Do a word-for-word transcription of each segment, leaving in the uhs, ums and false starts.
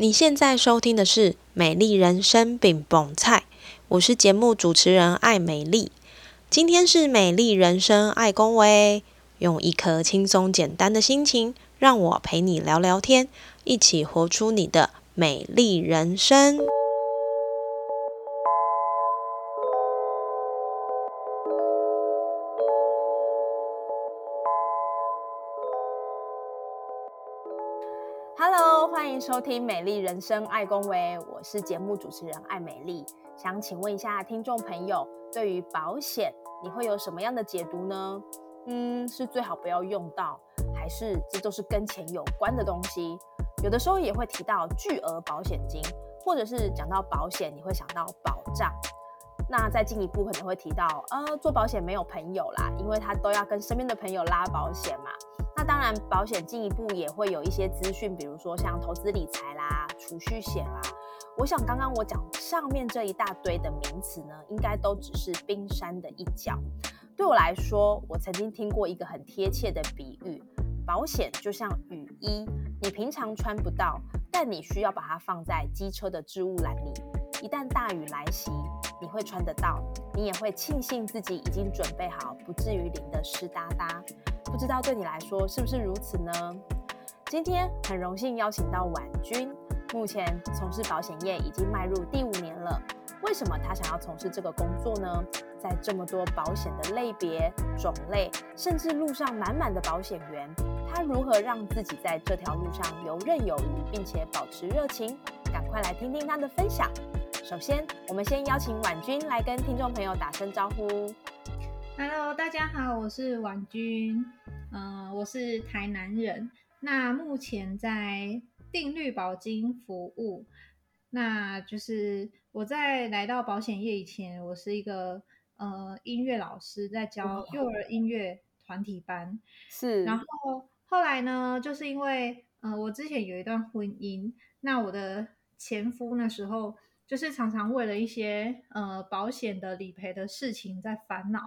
你现在收听的是《美丽人生饼蹦菜》，我是节目主持人艾美丽。今天是美丽人生爱公微，用一颗轻松简单的心情，让我陪你聊聊天，一起活出你的美丽人生。欢迎收听美丽人生爱公微，我是节目主持人艾美丽。想请问一下听众朋友，对于保险你会有什么样的解读呢？嗯，是最好不要用到，还是这都是跟钱有关的东西？有的时候也会提到巨额保险金，或者是讲到保险你会想到保障。那再进一步可能会提到呃，做保险没有朋友啦，因为他都要跟身边的朋友拉保险嘛。那当然保险进一步也会有一些资讯，比如说像投资理财啦、储蓄险啦。我想刚刚我讲上面这一大堆的名词呢，应该都只是冰山的一角。对我来说，我曾经听过一个很贴切的比喻，保险就像雨衣，你平常穿不到，但你需要把它放在机车的置物篮里，一旦大雨来袭你会穿得到，你也会庆幸自己已经准备好，不至于淋得湿哒哒。不知道对你来说是不是如此呢？今天很荣幸邀请到婉君，目前从事保险业已经迈入第五年了。为什么她想要从事这个工作呢？在这么多保险的类别、种类，甚至路上满满的保险员，她如何让自己在这条路上游刃有余，并且保持热情？赶快来听听她的分享。首先，我们先邀请婉君来跟听众朋友打声招呼。Hello， 大家好，我是婉君，呃，我是台南人。那目前在定律保金服务，那就是我在来到保险业以前，我是一个呃音乐老师，在教幼儿音乐团体班。是。然后后来呢，就是因为呃我之前有一段婚姻，那我的前夫那时候，就是常常为了一些呃保险的理赔的事情在烦恼，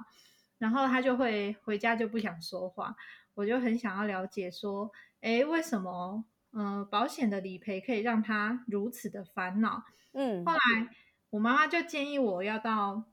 然后他就会回家就不想说话。我就很想要了解说，诶，为什么呃保险的理赔可以让他如此的烦恼？嗯，后来我妈妈就建议我要到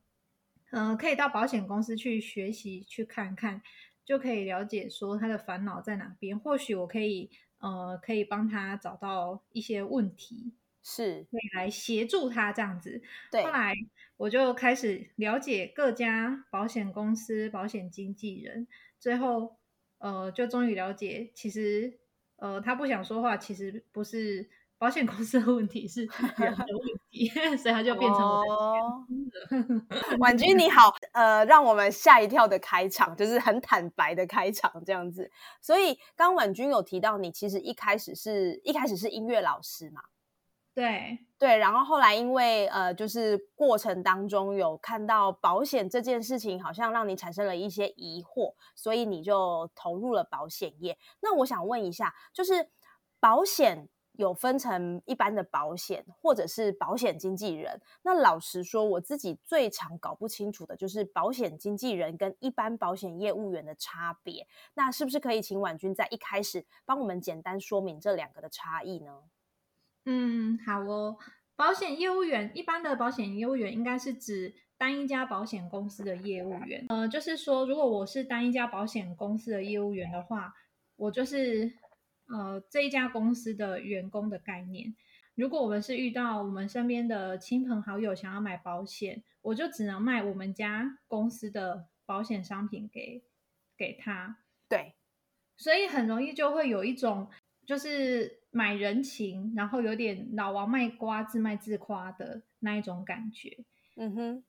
呃可以到保险公司去学习，去看看，就可以了解说他的烦恼在哪边，或许我可以呃可以帮他找到一些问题。是，可以来协助他这样子。对，后来我就开始了解各家保险公司、保险经纪人，最后呃，就终于了解，其实呃，他不想说话，其实不是保险公司的问题，是人的问题，所以他就变成我的。婉君、哦、你好，呃，让我们吓一跳的开场，就是很坦白的开场这样子。所以刚婉君有提到你，你其实一开始是一开始是音乐老师嘛？对对，然后后来因为呃，就是过程当中有看到保险这件事情，好像让你产生了一些疑惑，所以你就投入了保险业。那我想问一下，就是保险有分成一般的保险，或者是保险经纪人。那老实说，我自己最常搞不清楚的就是保险经纪人跟一般保险业务员的差别。那是不是可以请婉君在一开始帮我们简单说明这两个的差异呢？嗯，好哦。保险业务员，一般的保险业务员应该是指单一家保险公司的业务员。呃，就是说，如果我是单一家保险公司的业务员的话，我就是呃这一家公司的员工的概念。如果我们是遇到我们身边的亲朋好友想要买保险，我就只能卖我们家公司的保险商品给给他。对，所以很容易就会有一种就是买人情，然后有点老王卖瓜自卖自夸的那一种感觉。嗯哼，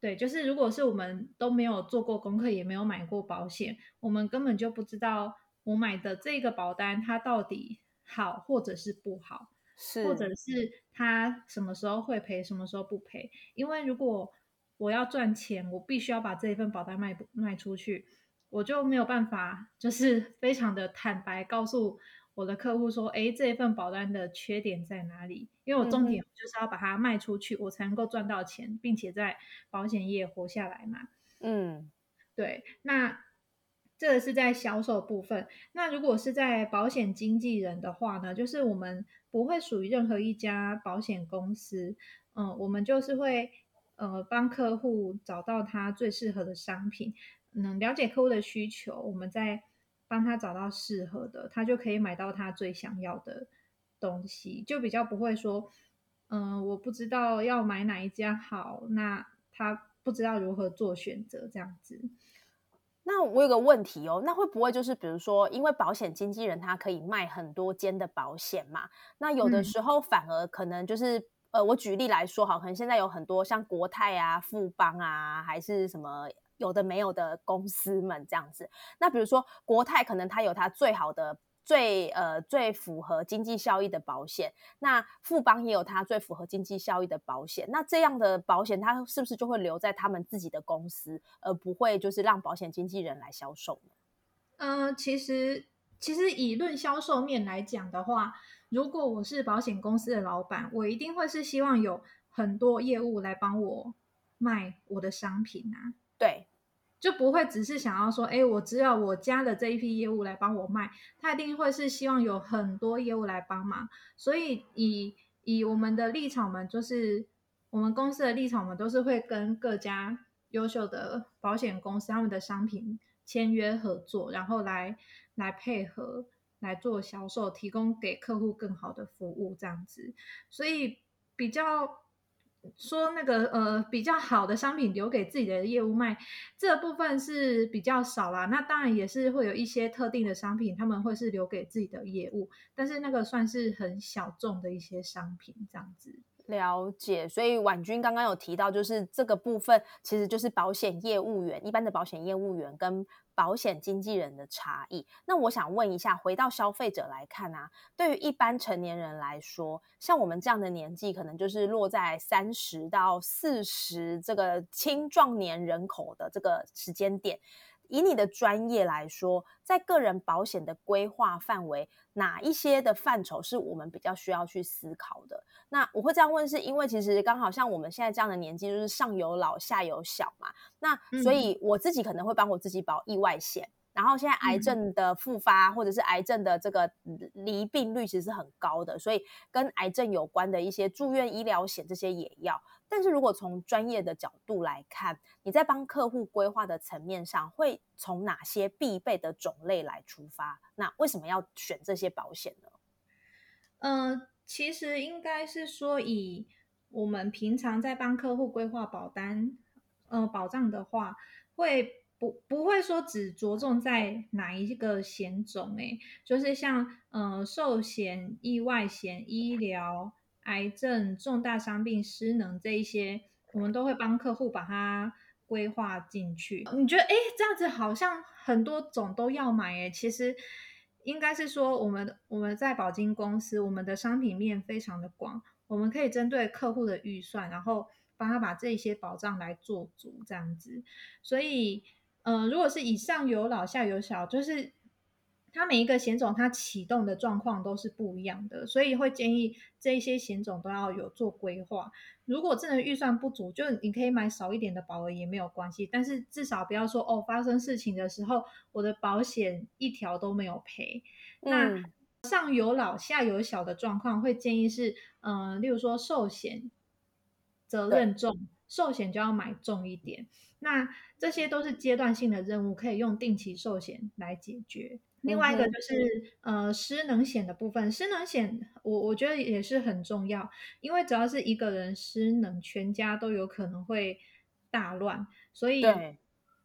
对，就是如果是我们都没有做过功课，也没有买过保险，我们根本就不知道我买的这个保单它到底好或者是不好，是，或者是它什么时候会赔，什么时候不赔。因为如果我要赚钱，我必须要把这一份保单 卖, 卖出去，我就没有办法就是非常的坦白告诉我的客户说，哎，这一份保单的缺点在哪里？因为我重点就是要把它卖出去，嗯、我才能够赚到钱，并且在保险业活下来嘛。嗯，对。那这是在销售部分。那如果是在保险经纪人的话呢，就是我们不会属于任何一家保险公司，嗯，我们就是会呃帮客户找到他最适合的商品，嗯，了解客户的需求，我们再帮他找到适合的，他就可以买到他最想要的东西，就比较不会说，嗯、我不知道要买哪一家好，那他不知道如何做选择这样子。那我有个问题哦，那会不会就是比如说，因为保险经纪人他可以卖很多间的保险嘛，那有的时候反而可能就是、嗯、呃，我举例来说好，可能现在有很多像国泰啊、富邦啊，还是什么有的没有的公司们这样子。那比如说国泰可能它有它最好的最呃最符合经济效益的保险，那富邦也有它最符合经济效益的保险，那这样的保险它是不是就会留在他们自己的公司，而不会就是让保险经纪人来销售呢？呃、其实其实以论销售面来讲的话，如果我是保险公司的老板，我一定会是希望有很多业务来帮我卖我的商品啊，对，就不会只是想要说，哎，我只要我加了这一批业务来帮我卖，他一定会是希望有很多业务来帮忙。所以以以我们的立场，我们就是我们公司的立场，我们都是会跟各家优秀的保险公司他们的商品签约合作，然后来来配合来做销售，提供给客户更好的服务这样子。所以比较。说那个呃比较好的商品留给自己的业务卖，这部分是比较少啦。那当然也是会有一些特定的商品，他们会是留给自己的业务，但是那个算是很小众的一些商品这样子。了解，所以婉君刚刚有提到，就是这个部分其实就是保险业务员，一般的保险业务员跟保险经纪人的差异。那我想问一下，回到消费者来看啊，对于一般成年人来说，像我们这样的年纪，可能就是落在三十到四十这个青壮年人口的这个时间点，以你的专业来说，在个人保险的规划范围，哪一些的范畴是我们比较需要去思考的？那我会这样问，是因为其实刚好像我们现在这样的年纪，就是上有老下有小嘛。那所以我自己可能会帮我自己保意外险，然后现在癌症的复发或者是癌症的这个罹病率其实是很高的，所以跟癌症有关的一些住院医疗险这些也要。但是如果从专业的角度来看，你在帮客户规划的层面上，会从哪些必备的种类来出发？那为什么要选这些保险呢？呃，其实应该是说，以我们平常在帮客户规划保单、呃、保障的话，会不, 不会说只着重在哪一个险种，欸，就是像、呃、寿险、意外险、医疗、癌症、重大伤病、失能这一些，我们都会帮客户把它规划进去。你觉得，欸，这样子好像很多种都要买，欸，其实应该是说我们我们在保经公司，我们的商品面非常的广，我们可以针对客户的预算，然后帮他把这些保障来做足这样子。所以呃、如果是以上有老下有小，就是它每一个险种它启动的状况都是不一样的，所以会建议这些险种都要有做规划。如果真的预算不足，就你可以买少一点的保额也没有关系，但是至少不要说，哦，发生事情的时候我的保险一条都没有赔。嗯，那上有老下有小的状况会建议是、呃、例如说寿险责任重，寿险就要买重一点，那这些都是阶段性的任务，可以用定期寿险来解决。另外一个就是、嗯、呃，失能险的部分，失能险 我, 我觉得也是很重要，因为只要是一个人失能，全家都有可能会大乱，所以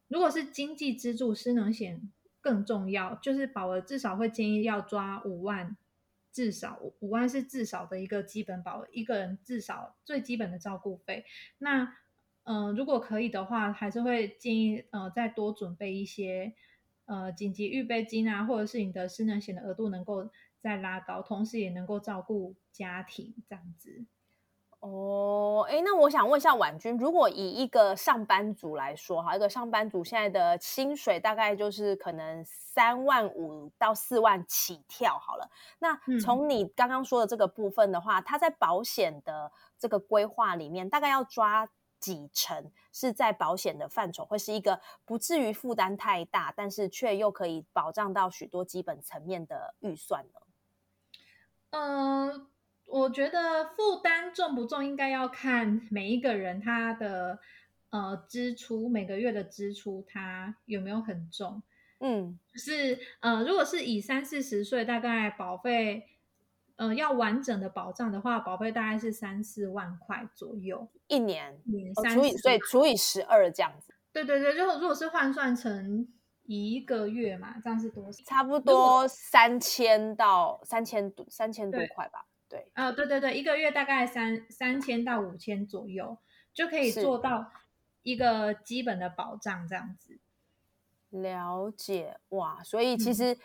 如果是经济支柱，失能险更重要，就是保额至少会建议要抓五万至少五万是至少的一个基本保额，一个人至少最基本的照顾费。那、呃、如果可以的话，还是会建议、呃、再多准备一些呃紧急预备金啊，或者是你的失能险的额度能够再拉高，同时也能够照顾家庭这样子。哦，哎，那我想问一下婉君，如果以一个上班族来说，好，一个上班族现在的薪水大概就是可能三万五到四万起跳，好了，那从你刚刚说的这个部分的话，他在保险的这个规划里面，大概要抓几成是在保险的范畴，会是一个不至于负担太大，但是却又可以保障到许多基本层面的预算呢？嗯、呃。我觉得负担重不重应该要看每一个人他的呃支出，每个月的支出他有没有很重。嗯就是呃，如果是以三四十岁大概保费，呃，要完整的保障的话，保费大概是三四万块左右一年，年哦、三除以所以除以十二这样子。对对对，就如果是换算成一个月嘛，这样是多少？差不多三千到三千多三千多块吧。对，呃，对对对，一个月大概三三千到五千左右，就可以做到一个基本的保障这样子。了解哇，所以其实。嗯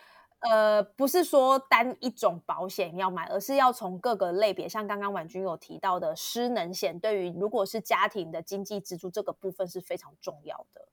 呃，不是说单一种保险要买，而是要从各个类别，像刚刚婉君有提到的失能险，对于如果是家庭的经济支柱这个部分是非常重要的。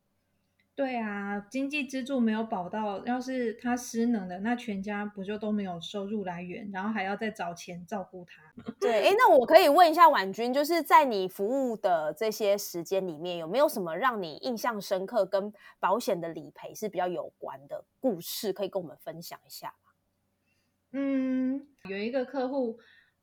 对啊，经济支柱没有保到，要是他失能的，那全家不就都没有收入来源，然后还要再找钱照顾他。对，诶，那我可以问一下婉君，就是在你服务的这些时间里面，有没有什么让你印象深刻跟保险的理赔是比较有关的故事可以跟我们分享一下吗？嗯，有一个客户，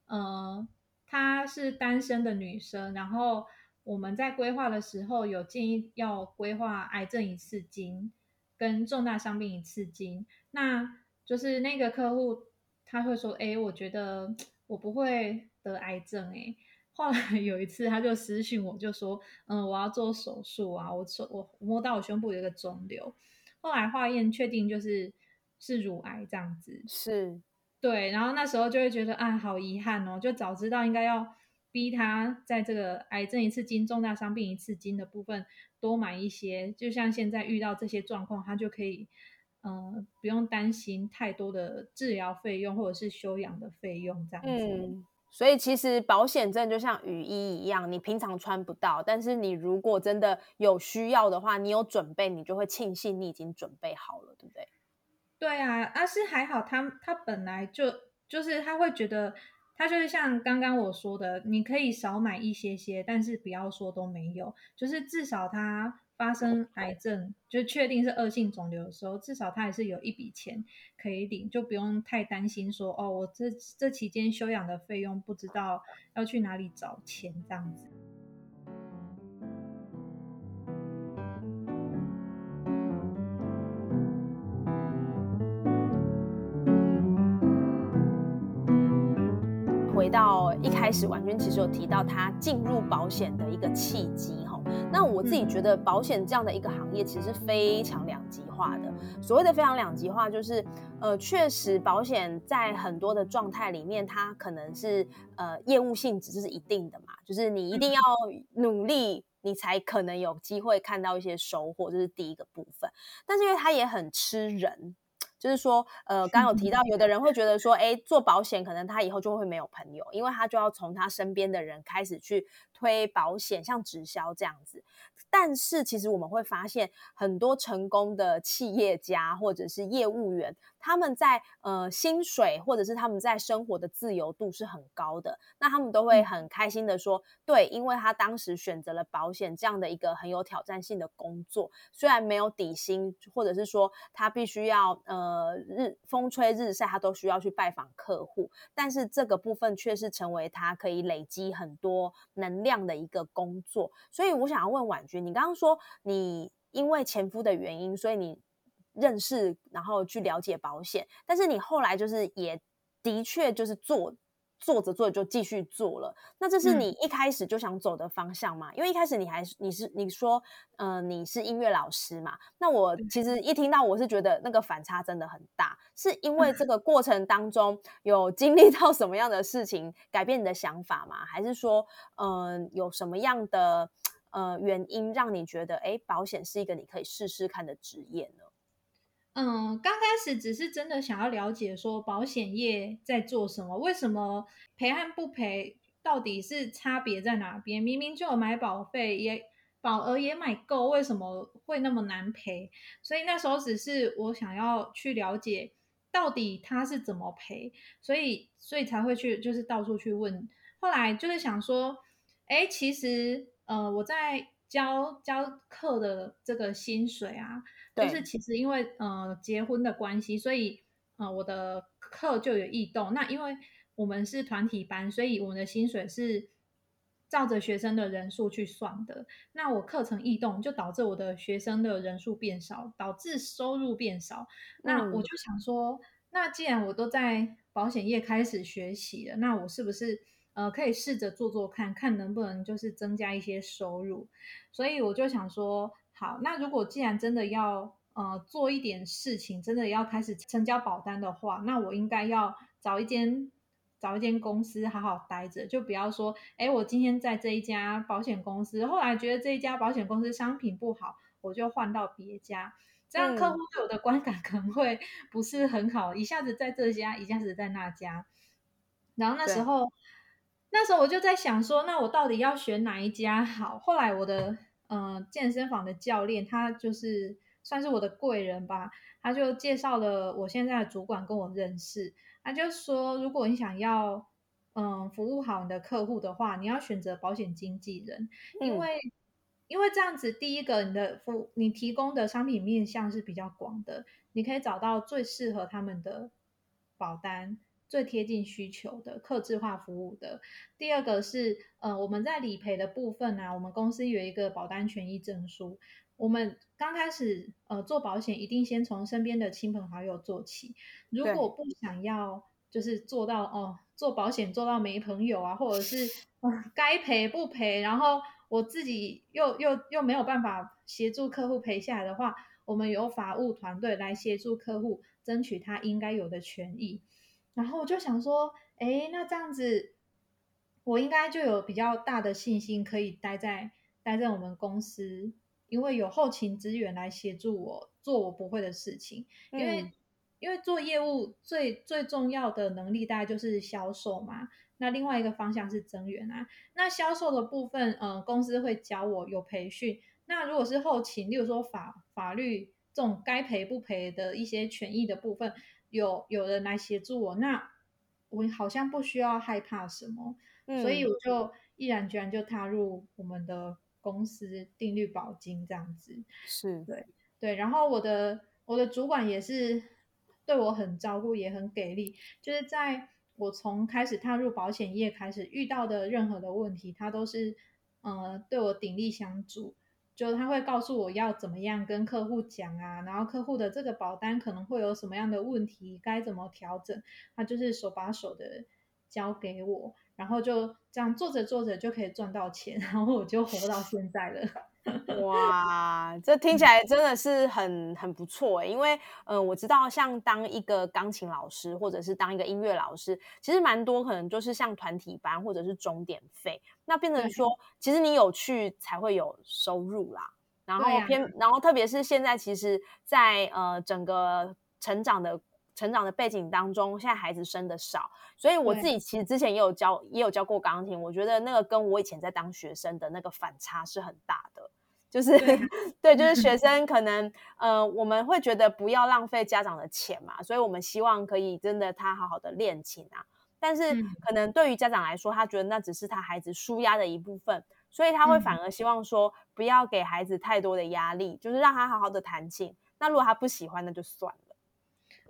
呃，她是单身的女生，然后我们在规划的时候有建议要规划癌症一次金跟重大伤病一次金，那就是那个客户他会说，哎，我觉得我不会得癌症哎。后来有一次他就私讯我，就说，嗯，我要做手术啊，我我摸到我胸部有一个肿瘤，后来化验确定就是是乳癌这样子。是，对，然后那时候就会觉得啊，好遗憾哦，就早知道应该要。逼他在这个癌症一次金、重大伤病一次金的部分多买一些，就像现在遇到这些状况，他就可以，呃，不用担心太多的治疗费用或者是休养的费用这样子。嗯，所以其实保险证就像雨衣一样，你平常穿不到，但是你如果真的有需要的话，你有准备，你就会庆幸你已经准备好了，对不对？对啊，啊是还好他，他本来就就是他会觉得。它就是像刚刚我说的，你可以少买一些些，但是不要说都没有，就是至少它发生癌症就确定是恶性肿瘤的时候，至少它还是有一笔钱可以领，就不用太担心说哦，我这这期间休养的费用不知道要去哪里找钱这样子。回到一开始婉君其实有提到她进入保险的一个契机，那我自己觉得保险这样的一个行业其实是非常两极化的，所谓的非常两极化就是呃，确实保险在很多的状态里面它可能是呃业务性质是一定的嘛，就是你一定要努力你才可能有机会看到一些收获，这是第一个部分，但是因为它也很吃人，就是说呃，刚有提到有的人会觉得说，哎，做保险可能他以后就会没有朋友，因为他就要从他身边的人开始去推保险，像直销这样子，但是其实我们会发现很多成功的企业家或者是业务员，他们在呃薪水或者是他们在生活的自由度是很高的，那他们都会很开心的说，对，因为他当时选择了保险这样的一个很有挑战性的工作，虽然没有底薪，或者是说他必须要呃日风吹日晒他都需要去拜访客户，但是这个部分却是成为他可以累积很多能量的一个工作。所以我想要问婉君，你刚刚说你因为前夫的原因，所以你认识然后去了解保险，但是你后来就是也的确就是做做着做着就继续做了，那这是你一开始就想走的方向吗？嗯、因为一开始你还你是你说呃你是音乐老师嘛，那我其实一听到我是觉得那个反差真的很大，是因为这个过程当中有经历到什么样的事情改变你的想法吗？还是说嗯、呃、有什么样的呃原因让你觉得哎保险是一个你可以试试看的职业呢？嗯，刚开始只是真的想要了解说保险业在做什么，为什么赔和不赔到底是差别在哪边？明明就有买保费，也保额也买够，为什么会那么难赔？所以那时候只是我想要去了解到底它是怎么赔，所以所以才会去就是到处去问。后来就是想说，哎，其实呃我在教教课的这个薪水啊。就是其实因为呃结婚的关系，所以呃我的课就有异动。那因为我们是团体班，所以我们的薪水是照着学生的人数去算的。那我课程异动就导致我的学生的人数变少，导致收入变少。那我就想说，那既然我都在保险业开始学习了，那我是不是呃可以试着做做看，看能不能就是增加一些收入。所以我就想说，好，那如果既然真的要呃做一点事情，真的要开始成交保单的话，那我应该要找一间找一间公司好好待着，就不要说诶我今天在这一家保险公司，后来觉得这一家保险公司商品不好，我就换到别家，这样客户对我的观感可能会不是很好，一下子在这家，一下子在那家。然后那时候那时候我就在想说，那我到底要选哪一家好。后来我的呃健身房的教练，他就是算是我的贵人吧，他就介绍了我现在的主管跟我认识。他就说，如果你想要嗯服务好你的客户的话，你要选择保险经纪人，因为、嗯、因为这样子，第一个你的服你提供的商品面向是比较广的，你可以找到最适合他们的保单，最贴近需求的客制化服务的。第二个是呃我们在理赔的部分啊，我们公司有一个保单权益证书。我们刚开始呃做保险，一定先从身边的亲朋好友做起。如果不想要就是做到哦做保险做到没朋友啊，或者是、呃、该赔不赔，然后我自己又又又没有办法协助客户赔下来的话，我们有法务团队来协助客户争取他应该有的权益。然后我就想说，哎，那这样子我应该就有比较大的信心可以待在待在我们公司。因为有后勤资源来协助我做我不会的事情，因为、嗯、因为做业务最最重要的能力大概就是销售嘛，那另外一个方向是增援啊。那销售的部分，呃，公司会教我有培训。那如果是后勤，例如说法法律这种该赔不赔的一些权益的部分，有有人来协助我，那我好像不需要害怕什么，嗯、所以我就毅然决然就踏入我们的公司定律保经这样子。是对对，然后我的我的主管也是对我很照顾，也很给力。就是在我从开始踏入保险业开始遇到的任何的问题，他都是呃对我鼎力相助。就他会告诉我要怎么样跟客户讲啊，然后客户的这个保单可能会有什么样的问题，该怎么调整，他就是手把手的交给我。然后就这样做着做着就可以赚到钱，然后我就活到现在了。哇，这听起来真的是很很不错耶。因为呃，我知道像当一个钢琴老师或者是当一个音乐老师，其实蛮多可能就是像团体班或者是钟点费，那变成说其实你有去才会有收入啦。然后偏、啊、然后特别是现在其实在呃整个成长的成长的背景当中，现在孩子生的少，所以我自己其实之前也有教也有教过钢琴。我觉得那个跟我以前在当学生的那个反差是很大的，就是对, 对就是学生可能呃我们会觉得不要浪费家长的钱嘛，所以我们希望可以真的他好好的练琴啊，但是可能对于家长来说，他觉得那只是他孩子抒压的一部分，所以他会反而希望说不要给孩子太多的压力，就是让他好好的弹琴，那如果他不喜欢那就算了。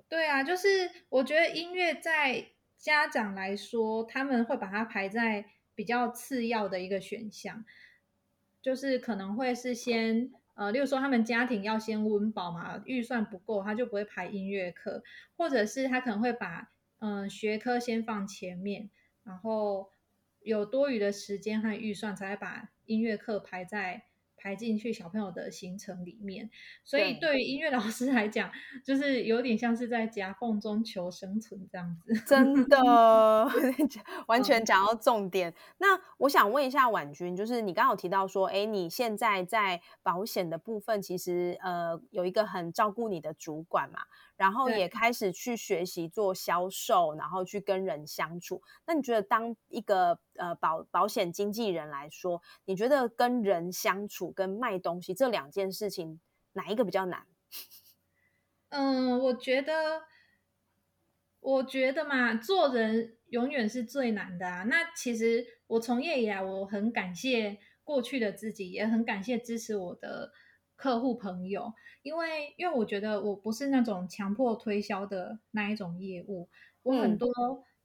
对啊，就是我觉得音乐在家长来说，他们会把它排在比较次要的一个选项，就是可能会是先呃，例如说他们家庭要先温饱嘛，预算不够他就不会排音乐课，或者是他可能会把嗯、呃、学科先放前面，然后有多余的时间和预算才会把音乐课排在排进去小朋友的行程里面。所以对于音乐老师来讲，就是有点像是在夹缝中求生存这样子。真的完全讲到重点、嗯、那我想问一下婉君，就是你刚刚有提到说，哎，你现在在保险的部分其实呃有一个很照顾你的主管嘛，然后也开始去学习做销售，然后去跟人相处。那你觉得当一个呃保保险经纪人来说，你觉得跟人相处跟卖东西这两件事情哪一个比较难？嗯，我觉得我觉得嘛，做人永远是最难的啊。那其实我从业以来，我很感谢过去的自己，也很感谢支持我的客户朋友，因为因为我觉得我不是那种强迫推销的那一种业务，我很多、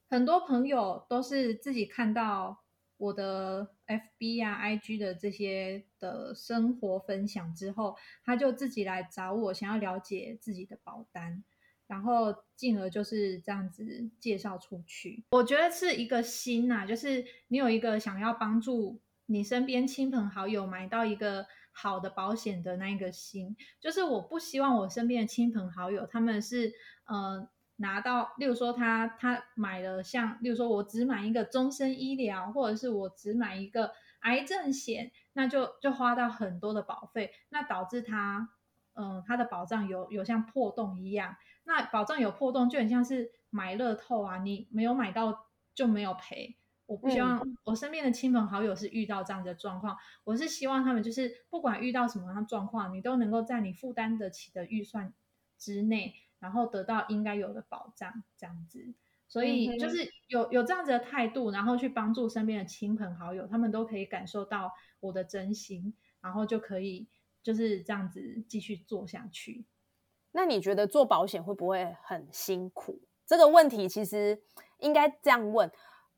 嗯、很多朋友都是自己看到我的 F B 啊 I G 的这些的生活分享之后，他就自己来找我，想要了解自己的保单，然后进而就是这样子介绍出去。我觉得是一个心啊，就是你有一个想要帮助你身边亲朋好友买到一个好的保险的那一个心，就是我不希望我身边的亲朋好友他们是呃拿到，例如说他他买了像例如说我只买一个终身医疗，或者是我只买一个癌症险，那就就花到很多的保费，那导致他呃他的保障有有像破洞一样，那保障有破洞就很像是买乐透啊，你没有买到就没有赔。我不希望我身边的亲朋好友是遇到这样的状况，我是希望他们就是不管遇到什么样的状况，你都能够在你负担得起的预算之内，然后得到应该有的保障，这样子。所以就是有有这样子的态度，然后去帮助身边的亲朋好友，他们都可以感受到我的真心，然后就可以就是这样子继续做下去。那你觉得做保险会不会很辛苦？这个问题其实应该这样问，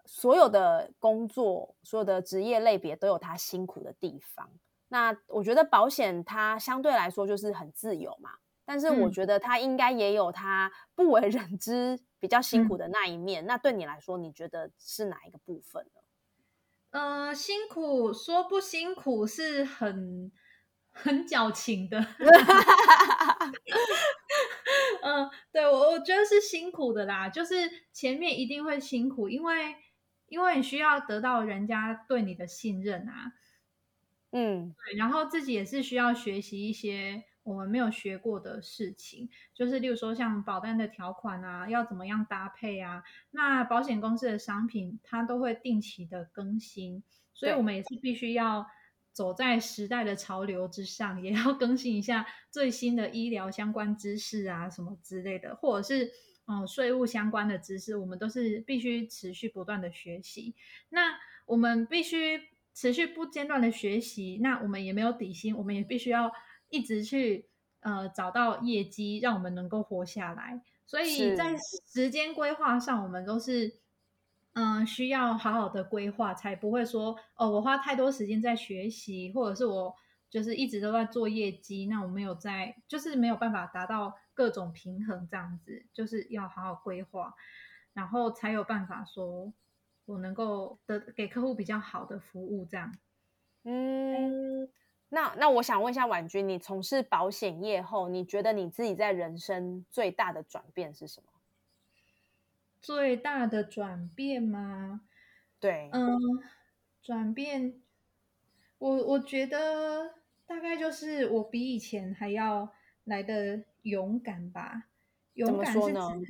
所有的工作，所有的职业类别都有它辛苦的地方。那我觉得保险它相对来说就是很自由嘛，但是我觉得它应该也有它不为人知比较辛苦的那一面。嗯、那对你来说，你觉得是哪一个部分呢？呃，辛苦说不辛苦是很很矫情的。嗯，对，我我觉得是辛苦的啦，就是前面一定会辛苦，因为因为你需要得到人家对你的信任啊，嗯，对，然后自己也是需要学习一些我们没有学过的事情，就是例如说像保单的条款啊，要怎么样搭配啊，那保险公司的商品它都会定期的更新，所以我们也是必须要走在时代的潮流之上，也要更新一下最新的医疗相关知识啊什么之类的，或者是嗯税务相关的知识，我们都是必须持续不断的学习。那我们必须持续不间断的学习，那我们也没有底薪，我们也必须要一直去呃找到业绩，让我们能够活下来。所以在时间规划上，我们都是嗯，需要好好的规划，才不会说哦，我花太多时间在学习，或者是我就是一直都在做业绩，那我没有在，就是没有办法达到各种平衡，这样子就是要好好规划，然后才有办法说我能够得给客户比较好的服务，这样。嗯，那那我想问一下婉君，你从事保险业后，你觉得你自己在人生最大的转变是什么？最大的转变吗？对，嗯，转变，我我觉得大概就是我比以前还要来的勇敢吧。勇敢是指，怎么说呢？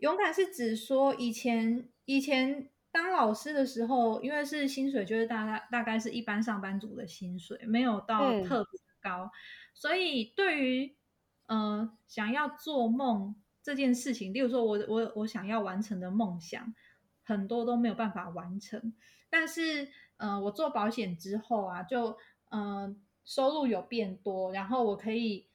勇敢是指说以前以前当老师的时候，因为是薪水就是大概大概是一般上班族的薪水，没有到特别高，嗯、所以对于呃想要做梦这件事情，例如说我我我想要完成的梦想，很多都没有办法完成。但是，呃，我做保险之后啊，就呃收入有变多，然后我可以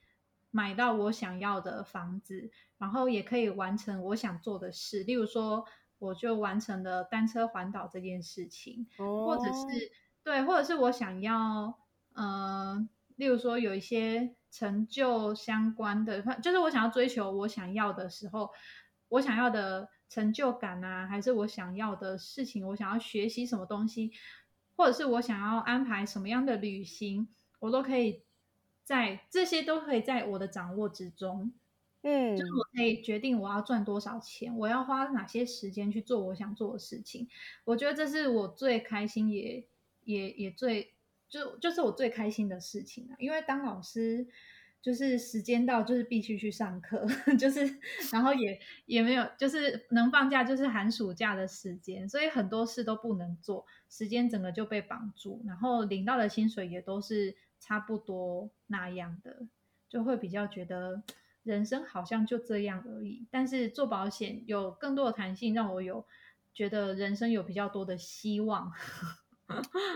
买到我想要的房子，然后也可以完成我想做的事。例如说，我就完成了单车环岛这件事情，哦、或者是对，或者是我想要呃，例如说有一些成就相关的，就是我想要追求我想要的时候，我想要的成就感啊，还是我想要的事情，我想要学习什么东西，或者是我想要安排什么样的旅行，我都可以在这些都可以在我的掌握之中。嗯，就是我可以决定我要赚多少钱，我要花哪些时间去做我想做的事情。我觉得这是我最开心也也也最就就是我最开心的事情啊，因为当老师就是时间到就是必须去上课，就是然后也也没有就是能放假就是寒暑假的时间，所以很多事都不能做，时间整个就被绑住，然后领到的薪水也都是差不多那样的，就会比较觉得人生好像就这样而已。但是做保险有更多的弹性，让我有觉得人生有比较多的希望。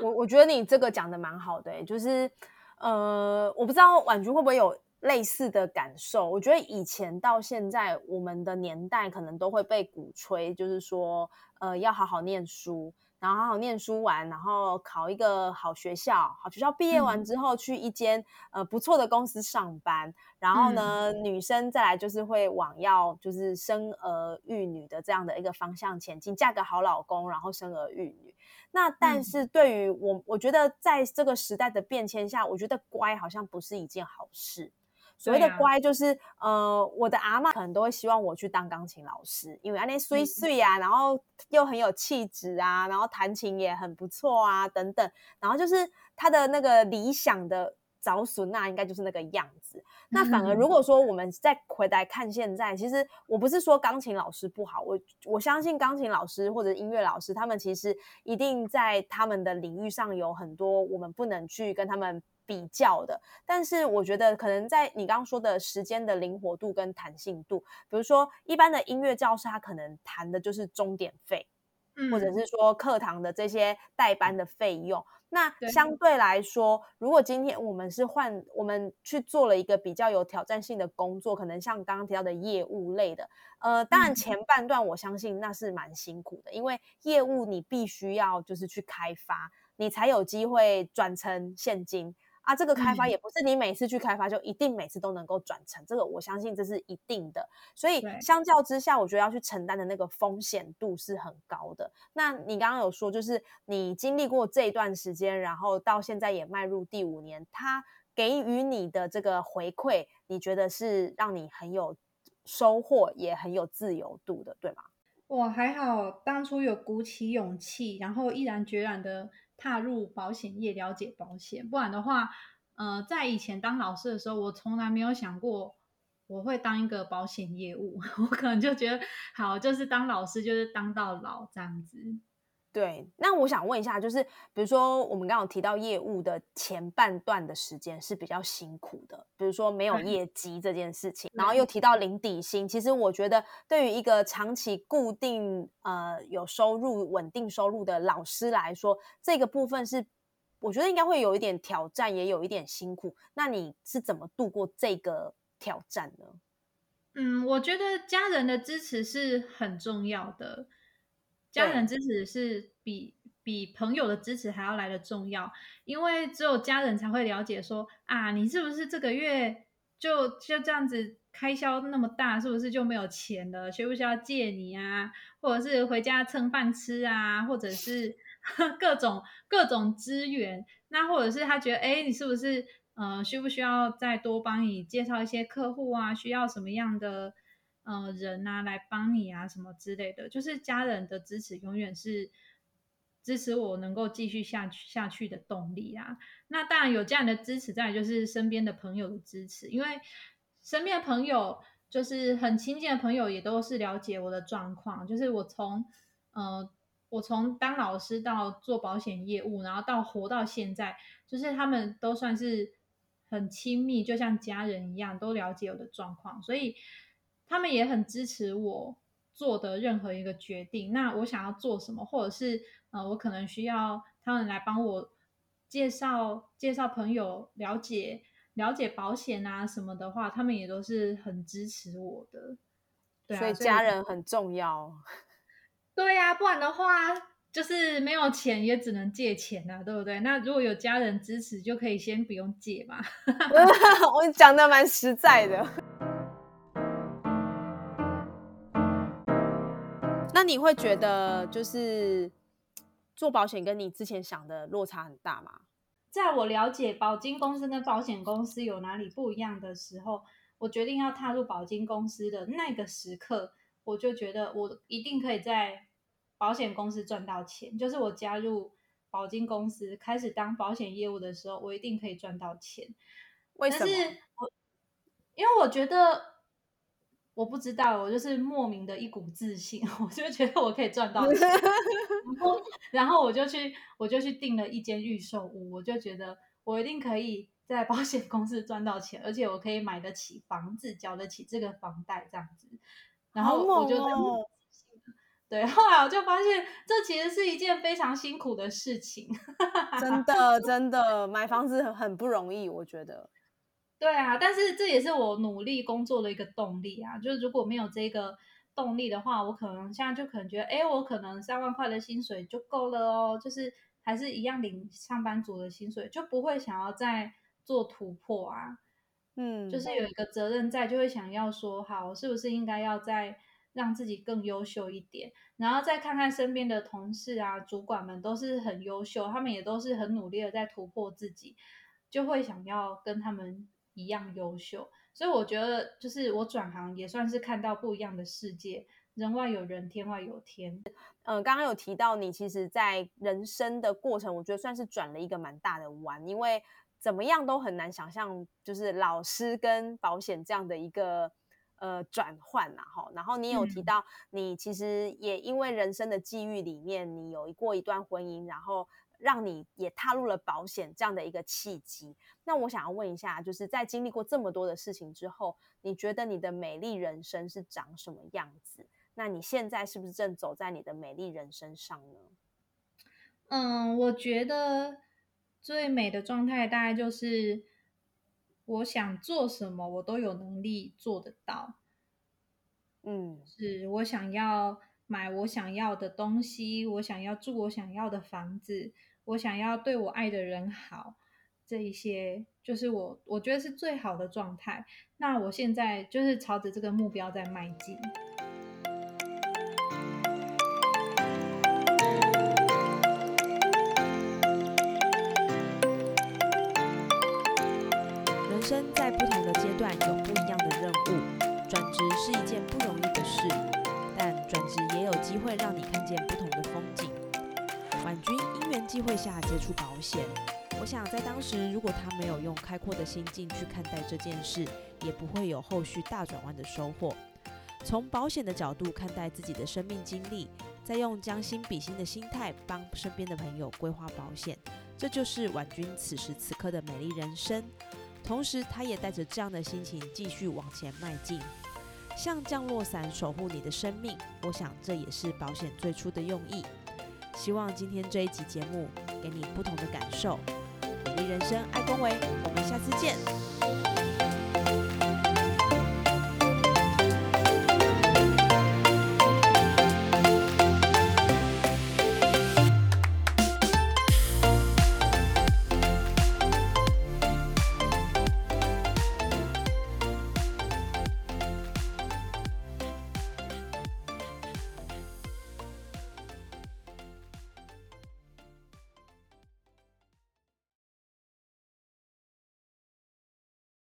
我我觉得你这个讲的蛮好的、欸、就是呃，我不知道婉君会不会有类似的感受。我觉得以前到现在我们的年代可能都会被鼓吹，就是说呃要好好念书，然后好好念书完，然后考一个好学校，好学校毕业完之后去一间、嗯、呃不错的公司上班，然后呢、嗯、女生再来就是会往要就是生儿育女的这样的一个方向前进，嫁个好老公然后生儿育女。那但是对于我、嗯、我觉得在这个时代的变迁下，我觉得乖好像不是一件好事。所谓的乖就是、啊、呃，我的阿嬷可能都会希望我去当钢琴老师，因为那水水啊、嗯、然后又很有气质啊，然后弹琴也很不错啊等等，然后就是她的那个理想的早熟那应该就是那个样子。那反而如果说我们再回来看现在，其实我不是说钢琴老师不好，我我相信钢琴老师或者音乐老师他们其实一定在他们的领域上有很多我们不能去跟他们比较的，但是我觉得可能在你刚刚说的时间的灵活度跟弹性度，比如说一般的音乐教师他可能弹的就是钟点费、嗯、或者是说课堂的这些代班的费用，那相对来说如果今天我们是换我们去做了一个比较有挑战性的工作，可能像刚刚提到的业务类的呃，当然前半段我相信那是蛮辛苦的，因为业务你必须要就是去开发，你才有机会转成现金啊，这个开发也不是你每次去开发就一定每次都能够转成，这个我相信这是一定的，所以相较之下我觉得要去承担的那个风险度是很高的。那你刚刚有说就是你经历过这一段时间，然后到现在也迈入第五年，他给予你的这个回馈你觉得是让你很有收获也很有自由度的对吗？我还好当初有鼓起勇气，然后毅然决然的踏入保险业，了解保险，不然的话呃，在以前当老师的时候我从来没有想过我会当一个保险业务，我可能就觉得好就是当老师就是当到老这样子。对，那我想问一下就是比如说我们刚刚有提到业务的前半段的时间是比较辛苦的，比如说没有业绩这件事情、嗯、然后又提到零底薪，其实我觉得对于一个长期固定呃有收入稳定收入的老师来说，这个部分是我觉得应该会有一点挑战也有一点辛苦，那你是怎么度过这个挑战呢？嗯，我觉得家人的支持是很重要的，家人支持是比比朋友的支持还要来得重要，因为只有家人才会了解说啊，你是不是这个月就就这样子开销那么大，是不是就没有钱了，需不需要借你啊，或者是回家蹭饭吃啊，或者是各种各种资源，那或者是他觉得哎，你是不是呃需不需要再多帮你介绍一些客户啊，需要什么样的呃，人啊来帮你啊什么之类的，就是家人的支持永远是支持我能够继续下去下去的动力啊。那当然有家人的支持，再来就是身边的朋友的支持，因为身边的朋友就是很亲近的朋友也都是了解我的状况，就是我从呃我从当老师到做保险业务，然后到活到现在，就是他们都算是很亲密，就像家人一样都了解我的状况，所以他们也很支持我做的任何一个决定，那我想要做什么，或者是呃，我可能需要他们来帮我介绍介绍朋友，了解了解保险啊什么的话，他们也都是很支持我的。对、啊、所以家人很重要。对啊，不然的话就是没有钱也只能借钱啊，对不对？那如果有家人支持就可以先不用借嘛。我讲的蛮实在的。那你会觉得就是做保险跟你之前想的落差很大吗？在我了解保金公司跟保险公司有哪里不一样的时候，我决定要踏入保金公司的那个时刻，我就觉得我一定可以在保险公司赚到钱，就是我加入保金公司开始当保险业务的时候，我一定可以赚到钱。为什么？但是我因为我觉得我不知道，我就是莫名的一股自信，我就觉得我可以赚到钱。然后，然后我就去，我就去订了一间预售屋，我就觉得我一定可以在保险公司赚到钱，而且我可以买得起房子，缴得起这个房贷这样子。然后我就在、哦、对，后来我就发现这其实是一件非常辛苦的事情。真的，真的，买房子很不容易，我觉得。对啊，但是这也是我努力工作的一个动力啊，就是如果没有这个动力的话，我可能现在就可能觉得，哎，我可能三万块的薪水就够了哦，就是还是一样领上班族的薪水，就不会想要再做突破啊。嗯，就是有一个责任在，就会想要说，好，我是不是应该要再让自己更优秀一点，然后再看看身边的同事啊、主管们都是很优秀，他们也都是很努力的在突破自己，就会想要跟他们一样优秀。所以我觉得就是我转行也算是看到不一样的世界，人外有人，天外有天。嗯，刚刚有提到你其实在人生的过程，我觉得算是转了一个蛮大的弯，因为怎么样都很难想象就是老师跟保险这样的一个呃转换啦、啊、然后你有提到你其实也因为人生的际遇里面你有过一段婚姻，然后让你也踏入了保险这样的一个契机。那我想要问一下，就是在经历过这么多的事情之后，你觉得你的美丽人生是长什么样子？那你现在是不是正走在你的美丽人生上呢？嗯，我觉得最美的状态大概就是我想做什么我都有能力做得到。嗯，是我想要买我想要的东西，我想要住我想要的房子，我想要对我爱的人好，这一些就是我我觉得是最好的状态。那我现在就是朝着这个目标在迈进。人生在不同的阶段有不一样的任务，转职是一件不容易的事，但转职也有机会让你看见不同的风景。婉君因缘际会下接触保险，我想在当时如果他没有用开阔的心境去看待这件事，也不会有后续大转弯的收获。从保险的角度看待自己的生命经历，再用将心比心的心态帮身边的朋友规划保险，这就是婉君此时此刻的美丽人生。同时他也带着这样的心情继续往前迈进，像降落伞守护你的生命，我想这也是保险最初的用意。希望今天这一集节目给你不同的感受。美丽人生爱公维，我们下次见。